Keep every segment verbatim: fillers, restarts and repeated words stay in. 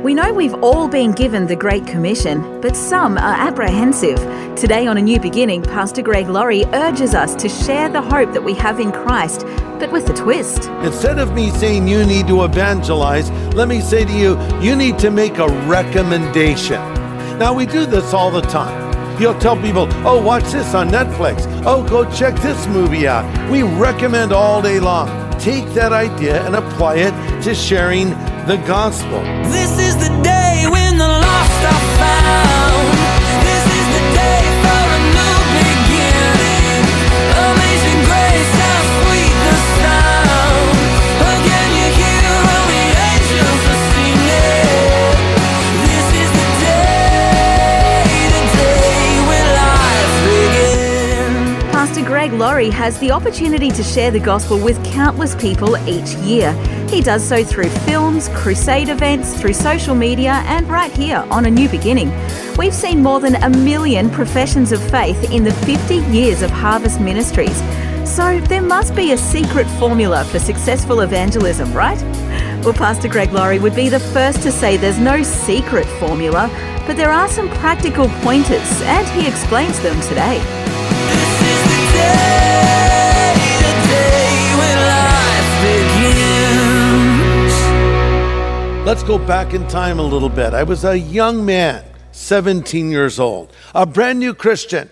We know we've all been given the Great Commission, but some are apprehensive. Today on A New Beginning, Pastor Greg Laurie urges us to share the hope that we have in Christ, but with a twist. Instead of me saying you need to evangelize, let me say to you, you need to make a recommendation. Now, we do this all the time. You'll tell people, oh, watch this on Netflix. Oh, go check this movie out. We recommend all day long. Take that idea and apply it to sharing the gospel. This is the day when the lost are found. This is the day for a new beginning. Amazing grace, how sweet the sound. Again you hear only angels are singing. This is the day, the day when life begins. Pastor Greg Laurie has the opportunity to share the gospel with countless people each year. He does so through films, crusade events, through social media, and right here on A New Beginning. We've seen more than a million professions of faith in the fifty years of Harvest Ministries. So there must be a secret formula for successful evangelism, right? Well, Pastor Greg Laurie would be the first to say there's no secret formula, but there are some practical pointers, and he explains them today. This is the day, the day when life begins. Let's go back in time a little bit. I was a young man, seventeen years old, a brand new Christian.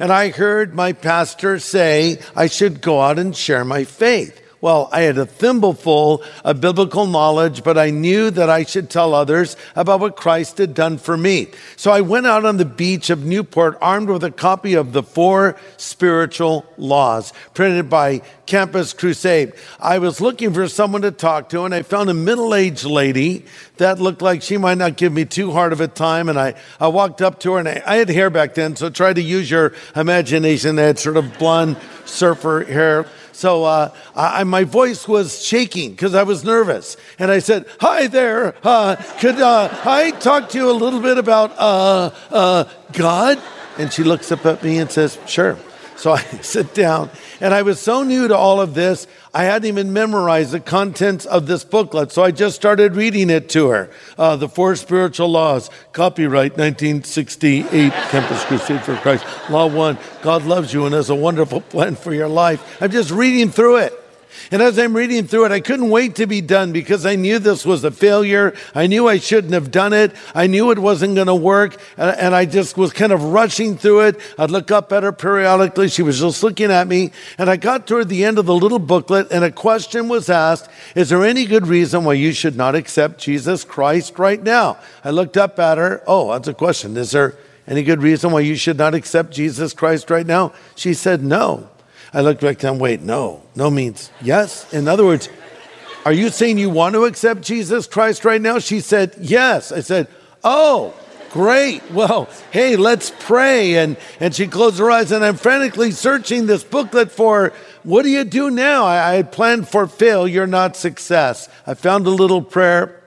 And I heard my pastor say I should go out and share my faith. Well, I had a thimbleful of biblical knowledge, but I knew that I should tell others about what Christ had done for me. So I went out on the beach of Newport armed with a copy of the Four Spiritual Laws, printed by Campus Crusade. I was looking for someone to talk to, and I found a middle-aged lady that looked like she might not give me too hard of a time. And I, I walked up to her, and I, I had hair back then, so try to use your imagination. I had sort of blonde surfer hair. So uh, I, my voice was shaking because I was nervous. And I said, hi there, uh, could uh, I talk to you a little bit about uh, uh, God? And she looks up at me and says, sure. So I sit down, and I was so new to all of this, I hadn't even memorized the contents of this booklet, so I just started reading it to her. Uh, the Four Spiritual Laws, copyright nineteen sixty-eight, Campus Crusade for Christ. Law one, God loves you and has a wonderful plan for your life. I'm just reading through it. And as I'm reading through it, I couldn't wait to be done because I knew this was a failure. I knew I shouldn't have done it. I knew it wasn't going to work. And, and I just was kind of rushing through it. I'd look up at her periodically. She was just looking at me. And I got toward the end of the little booklet, and a question was asked, is there any good reason why you should not accept Jesus Christ right now? I looked up at her. Oh, that's a question. Is there any good reason why you should not accept Jesus Christ right now? She said no. I looked back down, wait, no. No means yes. In other words, are you saying you want to accept Jesus Christ right now? She said, yes. I said, oh, great. Well, hey, let's pray. And and she closed her eyes, and I'm frantically searching this booklet for, what do you do now? I, I had planned for failure, not success. I found a little prayer.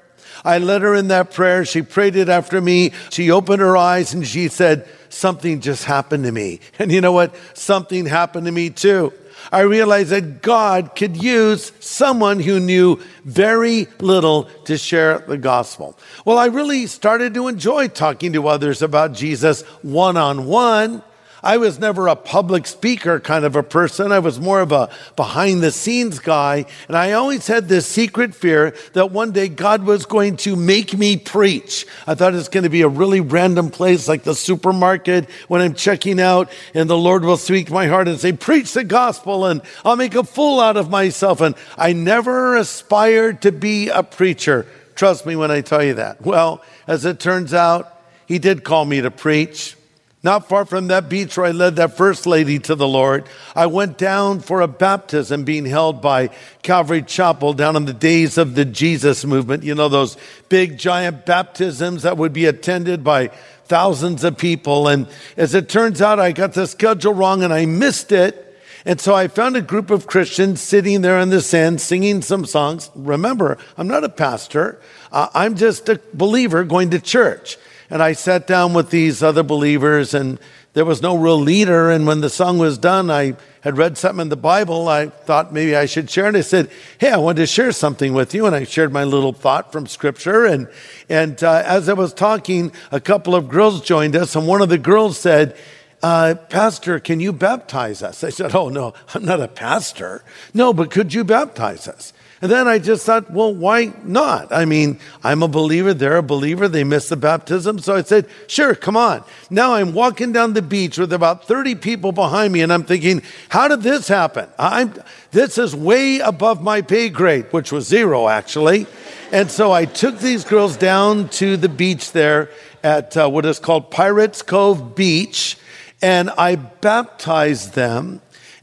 I led her in that prayer. She prayed it after me. She opened her eyes, and she said, something just happened to me. And you know what? Something happened to me too. I realized that God could use someone who knew very little to share the gospel. Well, I really started to enjoy talking to others about Jesus one-on-one. I was never a public speaker kind of a person. I was more of a behind-the-scenes guy. And I always had this secret fear that one day God was going to make me preach. I thought it's going to be a really random place like the supermarket when I'm checking out, and the Lord will speak my heart and say, preach the gospel, and I'll make a fool out of myself. And I never aspired to be a preacher. Trust me when I tell you that. Well, as it turns out, he did call me to preach. Not far from that beach where I led that first lady to the Lord, I went down for a baptism being held by Calvary Chapel down in the days of the Jesus movement. You know, those big, giant baptisms that would be attended by thousands of people. And as it turns out, I got the schedule wrong and I missed it. And so I found a group of Christians sitting there in the sand, singing some songs. Remember, I'm not a pastor. Uh, I'm just a believer going to church. And I sat down with these other believers, and there was no real leader. And when the song was done, I had read something in the Bible. I thought maybe I should share. And I said, hey, I wanted to share something with you. And I shared my little thought from Scripture. And, and uh, as I was talking, a couple of girls joined us. And one of the girls said, uh, Pastor, can you baptize us? I said, oh, no, I'm not a pastor. No, but could you baptize us? And then I just thought, well, why not? I mean, I'm a believer, they're a believer, they missed the baptism. So I said, sure, come on. Now I'm walking down the beach with about thirty people behind me, and I'm thinking, how did this happen? I'm, this is way above my pay grade, which was zero, actually. And so I took these girls down to the beach there at uh, what is called Pirate's Cove Beach, and I baptized them.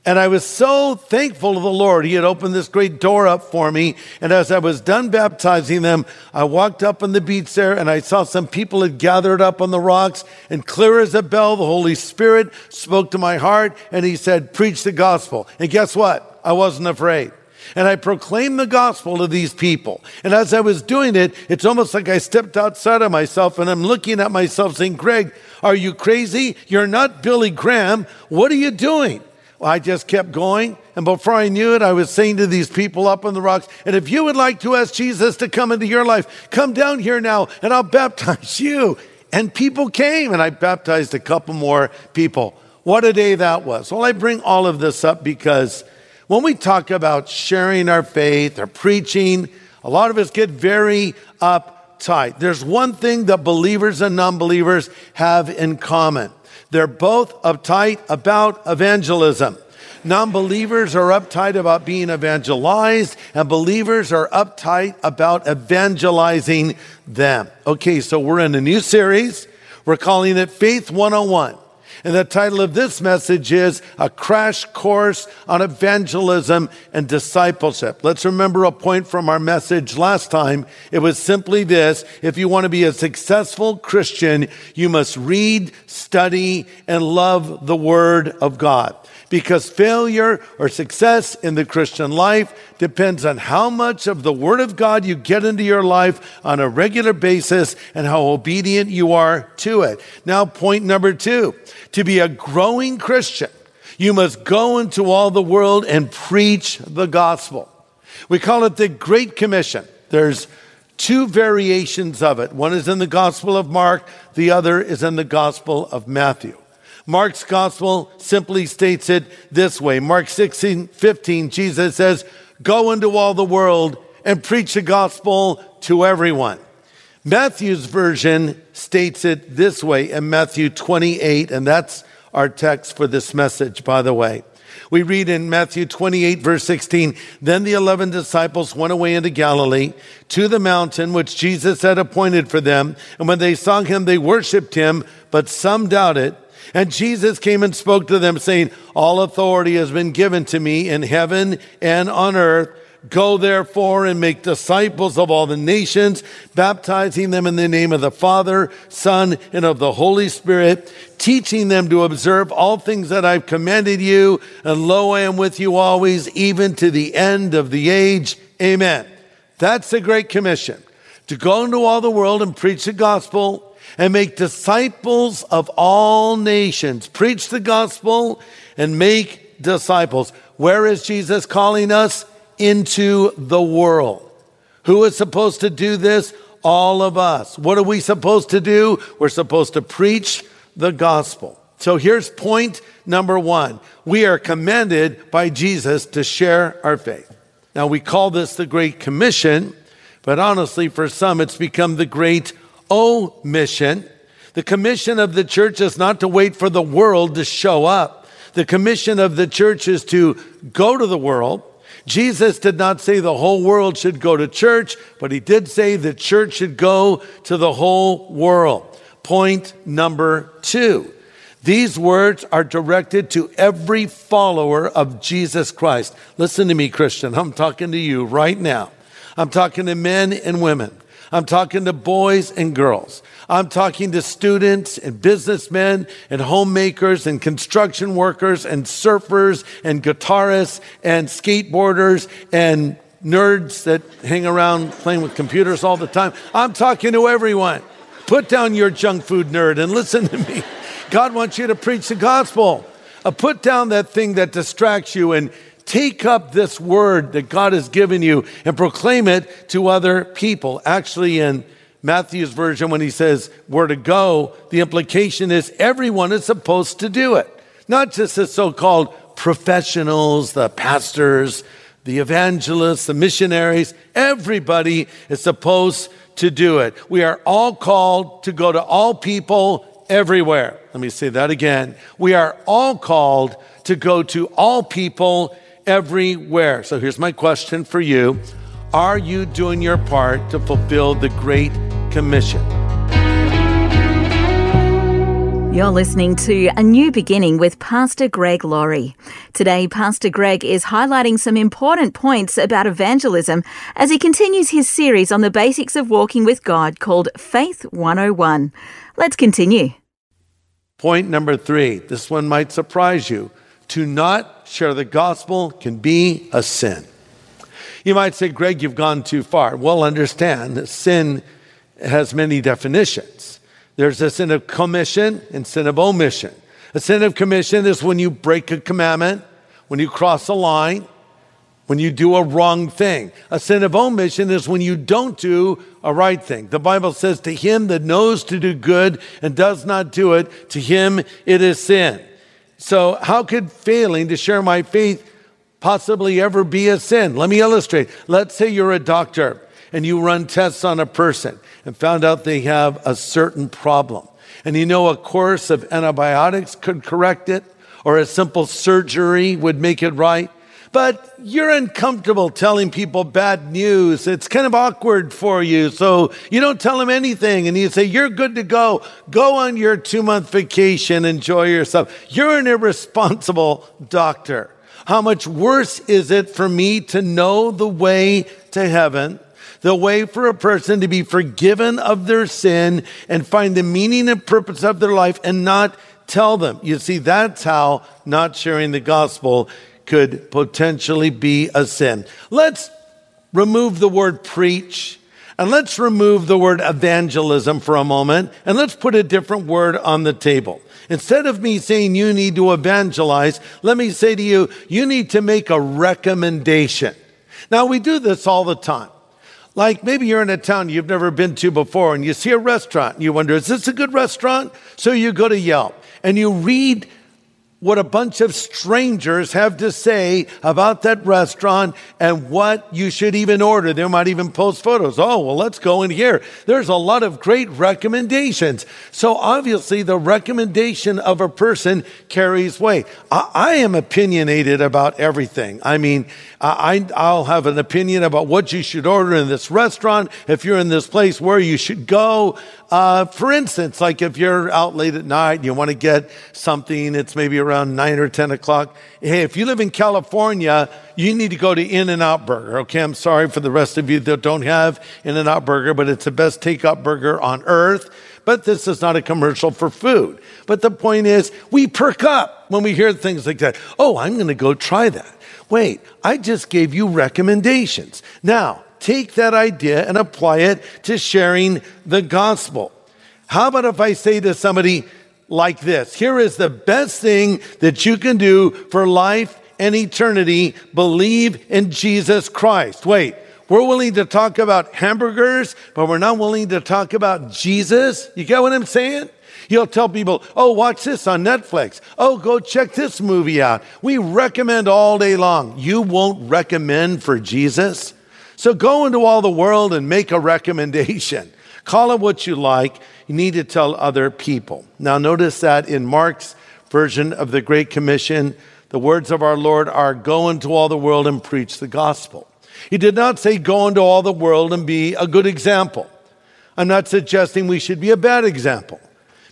And I was so thankful to the Lord. He had opened this great door up for me. And as I was done baptizing them, I walked up on the beach there, and I saw some people had gathered up on the rocks. And clear as a bell, the Holy Spirit spoke to my heart, and he said, preach the gospel. And guess what? I wasn't afraid. And I proclaimed the gospel to these people. And as I was doing it, it's almost like I stepped outside of myself, and I'm looking at myself saying, Greg, are you crazy? You're not Billy Graham. What are you doing? Well, I just kept going, and before I knew it, I was saying to these people up on the rocks, and if you would like to ask Jesus to come into your life, come down here now, and I'll baptize you. And people came, and I baptized a couple more people. What a day that was. Well, I bring all of this up because when we talk about sharing our faith or preaching, a lot of us get very uptight. There's one thing that believers and non-believers have in common. They're both uptight about evangelism. Non-believers are uptight about being evangelized, and believers are uptight about evangelizing them. Okay, so we're in a new series. We're calling it Faith one oh one. And the title of this message is A Crash Course on Evangelism and Discipleship. Let's remember a point from our message last time. It was simply this: if you want to be a successful Christian, you must read, study, and love the Word of God. Because failure or success in the Christian life depends on how much of the Word of God you get into your life on a regular basis and how obedient you are to it. Now, point number two, to be a growing Christian, you must go into all the world and preach the gospel. We call it the Great Commission. There's two variations of it. One is in the Gospel of Mark. The other is in the Gospel of Matthew. Mark's gospel simply states it this way. Mark sixteen fifteen, Jesus says, go into all the world and preach the gospel to everyone. Matthew's version states it this way in Matthew twenty-eight, and that's our text for this message, by the way. We read in Matthew twenty-eight, verse sixteen, then the eleven disciples went away into Galilee to the mountain which Jesus had appointed for them. And when they saw him, they worshiped him, but some doubted. And Jesus came and spoke to them, saying, all authority has been given to me in heaven and on earth. Go therefore and make disciples of all the nations, baptizing them in the name of the Father, Son, and of the Holy Spirit, teaching them to observe all things that I've commanded you. And lo, I am with you always, even to the end of the age. Amen. That's the Great Commission, to go into all the world and preach the gospel and make disciples of all nations. Preach the gospel and make disciples. Where is Jesus calling us? Into the world. Who is supposed to do this? All of us. What are we supposed to do? We're supposed to preach the gospel. So here's point number one. We are commanded by Jesus to share our faith. Now, we call this the Great Commission, but honestly, for some, it's become the Great Omission. The commission of the church is not to wait for the world to show up. The commission of the church is to go to the world. Jesus did not say the whole world should go to church, but he did say the church should go to the whole world. Point number two, These words are directed to every follower of Jesus Christ. Listen to me, Christian. I'm talking to you right now. I'm talking to men and women. I'm talking to boys and girls. I'm talking to students and businessmen and homemakers and construction workers and surfers and guitarists and skateboarders and nerds that hang around playing with computers all the time. I'm talking to everyone. Put down your junk food nerd and listen to me. God wants you to preach the gospel. Uh, put down that thing that distracts you and take up this word that God has given you and proclaim it to other people. Actually, in Matthew's version, when he says where to go, the implication is everyone is supposed to do it. Not just the so-called professionals, the pastors, the evangelists, the missionaries. Everybody is supposed to do it. We are all called to go to all people everywhere. Let me say that again. We are all called to go to all people everywhere. So here's my question for you. Are you doing your part to fulfill the Great Commission? You're listening to A New Beginning with Pastor Greg Laurie. Today, Pastor Greg is highlighting some important points about evangelism as he continues his series on the basics of walking with God called Faith one oh one. Let's continue. Point number three, this one might surprise you. To not share the gospel can be a sin. You might say, Greg, you've gone too far. Well, understand that sin has many definitions. There's a sin of commission and sin of omission. A sin of commission is when you break a commandment, when you cross a line, when you do a wrong thing. A sin of omission is when you don't do a right thing. The Bible says, to him that knows to do good and does not do it, to him it is sin. So how could failing to share my faith possibly ever be a sin? Let me illustrate. Let's say you're a doctor and you run tests on a person and found out they have a certain problem. And you know a course of antibiotics could correct it, or a simple surgery would make it right. But you're uncomfortable telling people bad news. It's kind of awkward for you. So you don't tell them anything. And you say, you're good to go. Go on your two-month vacation. Enjoy yourself. You're an irresponsible doctor. How much worse is it for me to know the way to heaven, the way for a person to be forgiven of their sin and find the meaning and purpose of their life and not tell them? You see, that's how not sharing the gospel could potentially be a sin. Let's remove the word preach and let's remove the word evangelism for a moment and let's put a different word on the table. Instead of me saying you need to evangelize, let me say to you, you need to make a recommendation. Now, we do this all the time. Like maybe you're in a town you've never been to before and you see a restaurant and you wonder, is this a good restaurant? So you go to Yelp and you read what a bunch of strangers have to say about that restaurant and what you should even order. They might even post photos. Oh, well, let's go in here. There's a lot of great recommendations. So obviously the recommendation of a person carries weight. I, I am opinionated about everything. I mean, I, I'll have an opinion about what you should order in this restaurant, if you're in this place, where you should go. Uh, for instance, like if you're out late at night and you want to get something, it's maybe around nine or ten o'clock. Hey, if you live in California, you need to go to In-N-Out Burger. Okay, I'm sorry for the rest of you that don't have In-N-Out Burger, but it's the best takeout burger on earth. But this is not a commercial for food. But the point is, we perk up when we hear things like that. Oh, I'm going to go try that. Wait, I just gave you recommendations. Now, take that idea and apply it to sharing the gospel. How about if I say to somebody like this, here is the best thing that you can do for life and eternity, believe in Jesus Christ. Wait, we're willing to talk about hamburgers, but we're not willing to talk about Jesus. You get what I'm saying? You'll tell people, oh, watch this on Netflix. Oh, go check this movie out. We recommend all day long. You won't recommend for Jesus. So go into all the world and make a recommendation. Call it what you like. You need to tell other people. Now, notice that in Mark's version of the Great Commission, the words of our Lord are, go into all the world and preach the gospel. He did not say, go into all the world and be a good example. I'm not suggesting we should be a bad example.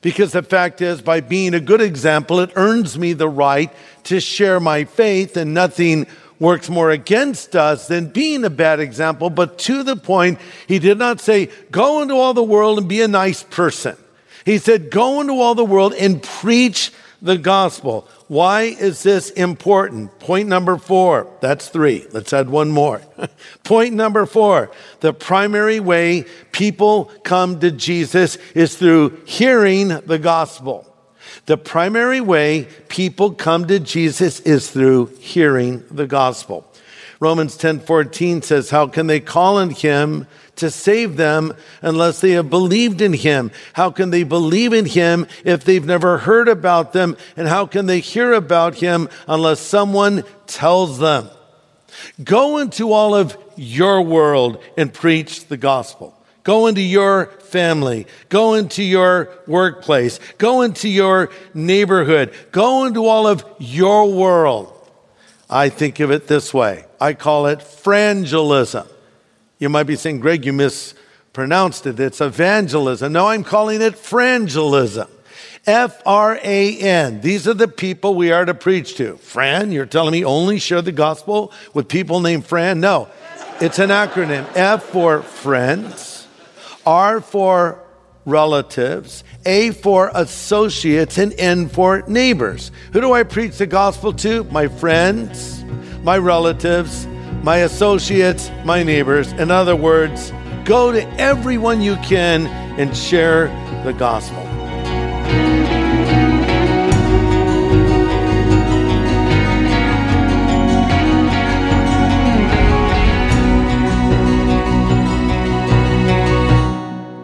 because the fact is, by being a good example, it earns me the right to share my faith, and nothing works more against us than being a bad example. But to the point, he did not say, go into all the world and be a nice person. He said, go into all the world and preach the gospel. Why is this important? Point number four. That's three. Let's add one more. Point number four. The primary way people come to Jesus is through hearing the gospel. The primary way people come to Jesus is through hearing the gospel. Romans ten fourteen says, how can they call on him to save them unless they have believed in him? How can they believe in him if they've never heard about them? And how can they hear about him unless someone tells them? Go into all of your world and preach the gospel. Go into your family. Go into your workplace. Go into your neighborhood. Go into all of your world. I think of it this way. I call it frangelism. You might be saying, Greg, you mispronounced it. It's evangelism. No, I'm calling it frangelism. F R A N. These are the people we are to preach to. Fran, you're telling me only share the gospel with people named Fran? No, it's an acronym. F for friends, R for relatives, A for associates, and N for neighbors. Who do I preach the gospel to? My friends, my relatives, my associates, my neighbors. In other words, go to everyone you can and share the gospel.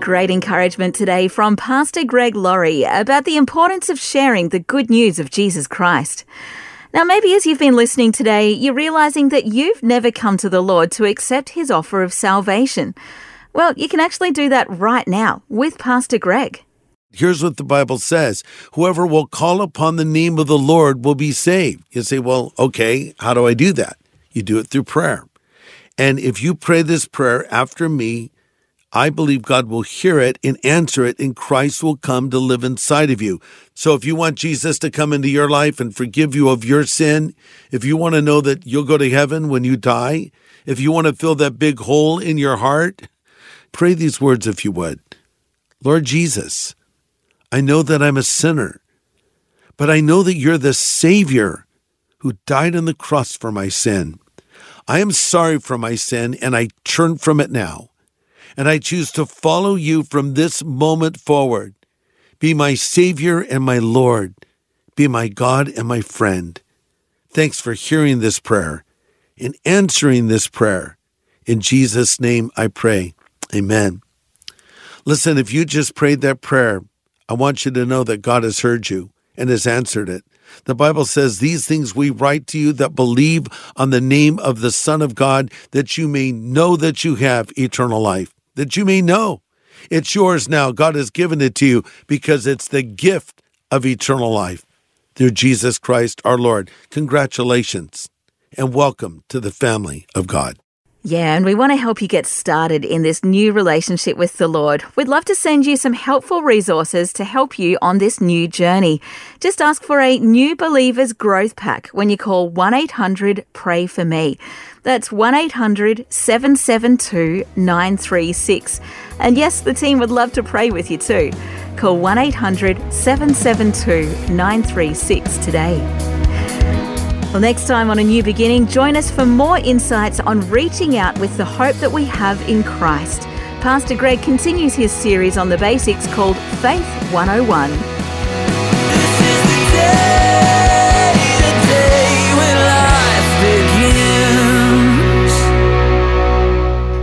Great encouragement today from Pastor Greg Laurie about the importance of sharing the good news of Jesus Christ. Now, maybe as you've been listening today, you're realizing that you've never come to the Lord to accept his offer of salvation. Well, you can actually do that right now with Pastor Greg. Here's what the Bible says. Whoever will call upon the name of the Lord will be saved. You say, well, okay, how do I do that? You do it through prayer. And if you pray this prayer after me, I believe God will hear it and answer it, and Christ will come to live inside of you. So if you want Jesus to come into your life and forgive you of your sin, if you want to know that you'll go to heaven when you die, if you want to fill that big hole in your heart, pray these words if you would. Lord Jesus, I know that I'm a sinner, but I know that you're the Savior who died on the cross for my sin. I am sorry for my sin, and I turn from it now. And I choose to follow you from this moment forward. Be my Savior and my Lord. Be my God and my friend. Thanks for hearing this prayer and answering this prayer. In Jesus' name I pray. Amen. Listen, if you just prayed that prayer, I want you to know that God has heard you and has answered it. The Bible says, these things we write to you that believe on the name of the Son of God, that you may know that you have eternal life, that you may know. It's yours now. God has given it to you because it's the gift of eternal life through Jesus Christ our Lord. Congratulations and welcome to the family of God. Yeah, and we want to help you get started in this new relationship with the Lord. We'd love to send you some helpful resources to help you on this new journey. Just ask for a New Believers Growth Pack when you call one eight hundred pray for me. That's one eight hundred seven seven two nine three six. And yes, the team would love to pray with you too. Call one eight hundred seven seven two nine three six today. Well, next time on A New Beginning, join us for more insights on reaching out with the hope that we have in Christ. Pastor Greg continues his series on the basics called Faith one oh one.